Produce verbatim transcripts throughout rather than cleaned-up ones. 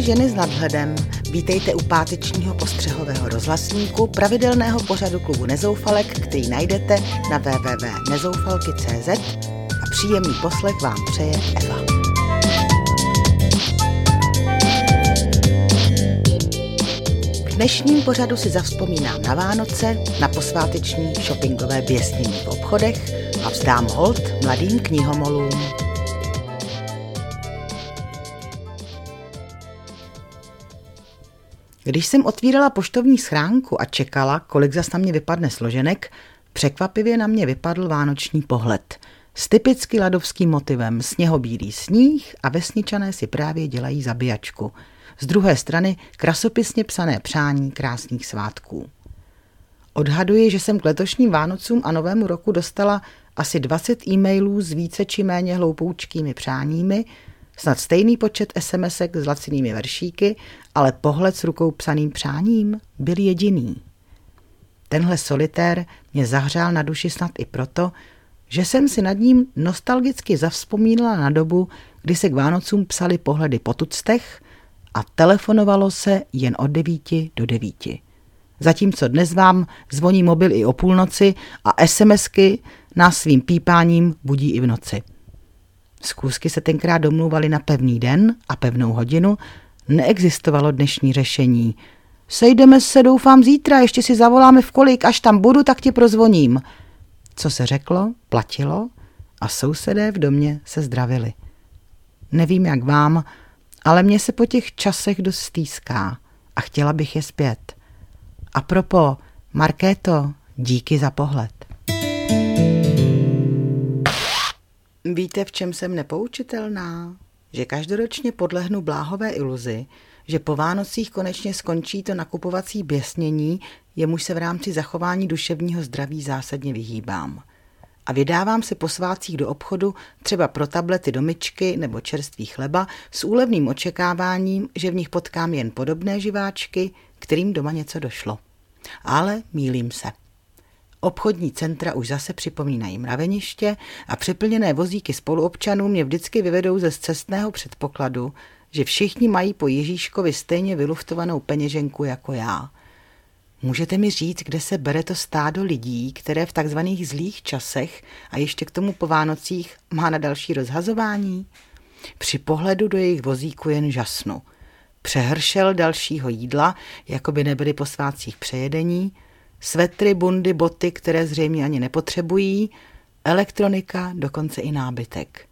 Milé ženy s nadhledem, vítejte u pátečního postřehového rozhlasníku pravidelného pořadu klubu Nezoufalek, který najdete na w w w tečka nezoufalky tečka c z a příjemný poslech vám přeje Eva. V dnešním pořadu si zavzpomínám na Vánoce, na posváteční shoppingové běsnění v obchodech a vzdám hold mladým knihomolům. Když jsem otvírala poštovní schránku a čekala, kolik zas na mě vypadne složenek, překvapivě na mě vypadl vánoční pohled. S typicky ladovským motivem sněhobílý sníh a vesničané si právě dělají zabijačku. Z druhé strany krasopisně psané přání krásných svátků. Odhaduji, že jsem k letošním Vánocům a Novému roku dostala asi dvacet e-mailů s více či méně hloupoučkými přáními, snad stejný počet es em esek s lacinými veršíky, ale pohled s rukou psaným přáním byl jediný. Tenhle solitér mě zahřál na duši snad i proto, že jsem si nad ním nostalgicky zavzpomínala na dobu, kdy se k Vánocům psali pohledy po tuctech a telefonovalo se jen od devíti do devíti. Zatímco dnes vám zvoní mobil i o půlnoci a SMSky nás svým pípáním budí i v noci. Zkoušky se tenkrát domlouvaly na pevný den a pevnou hodinu, neexistovalo dnešní řešení. Sejdeme se, doufám, zítra, ještě si zavoláme v kolik, až tam budu, tak ti prozvoním. Co se řeklo, platilo a sousedé v domě se zdravili. Nevím jak vám, ale mě se po těch časech dost stýská a chtěla bych je zpět. A propo, Markéto, díky za pohled. Víte, v čem jsem nepoučitelná? Že každoročně podlehnu bláhové iluzi, že po Vánocích konečně skončí to nakupovací běsnění, jemuž se v rámci zachování duševního zdraví zásadně vyhýbám. A vydávám se po svátcích do obchodu třeba pro tablety do myčky nebo čerstvý chleba s úlevným očekáváním, že v nich potkám jen podobné živáčky, kterým doma něco došlo. Ale mýlím se. Obchodní centra už zase připomínají mraveniště a přeplněné vozíky spoluobčanů mě vždycky vyvedou ze scestného předpokladu, že všichni mají po Ježíškovi stejně vyluftovanou peněženku jako já. Můžete mi říct, kde se bere to stádo lidí, které v takzvaných zlých časech a ještě k tomu po Vánocích má na další rozhazování? Při pohledu do jejich vozíku jen žasnu. Přehršel dalšího jídla, jako by nebyly po svátcích přejedení, svetry, bundy, boty, které zřejmě ani nepotřebují, elektronika, dokonce i nábytek.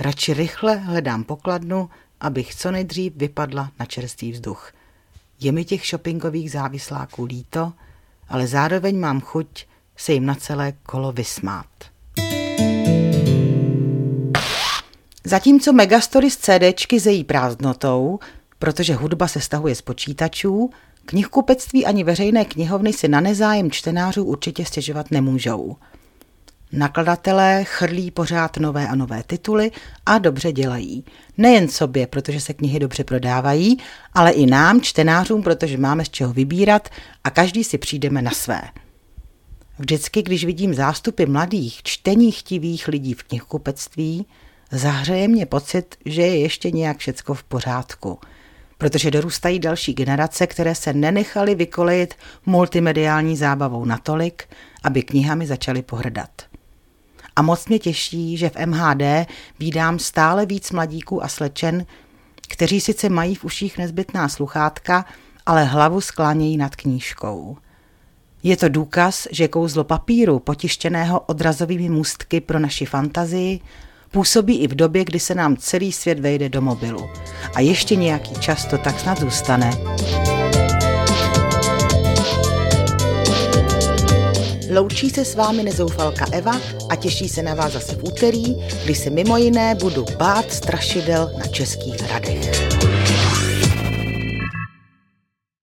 Radši rychle hledám pokladnu, abych co nejdřív vypadla na čerstvý vzduch. Je mi těch shoppingových závisláků líto, ale zároveň mám chuť se jim na celé kolo vysmát. Zatímco Megastory s CDčky zejí prázdnotou, protože hudba se stahuje z počítačů, knihkupectví ani veřejné knihovny si na nezájem čtenářů určitě stěžovat nemůžou. Nakladatelé chrlí pořád nové a nové tituly a dobře dělají. Nejen sobě, protože se knihy dobře prodávají, ale i nám, čtenářům, protože máme z čeho vybírat a každý si přijdeme na své. Vždycky, když vidím zástupy mladých, čtení chtivých lidí v knihkupectví, zahřeje mě pocit, že je ještě nějak všecko v pořádku. Protože dorůstají další generace, které se nenechaly vykolejit multimediální zábavou natolik, aby knihami začaly pohrdat. A moc mě těší, že v em há dé vídám stále víc mladíků a slečen, kteří sice mají v uších nezbytná sluchátka, ale hlavu sklánějí nad knížkou. Je to důkaz, že kouzlo papíru, potištěného odrazovými můstky pro naši fantazii, působí i v době, kdy se nám celý svět vejde do mobilu. A ještě nějaký čas to tak snad zůstane. Loučí se s vámi nezoufalka Eva a těší se na vás zase v úterý, kdy se mimo jiné budu bát strašidel na českých hradech.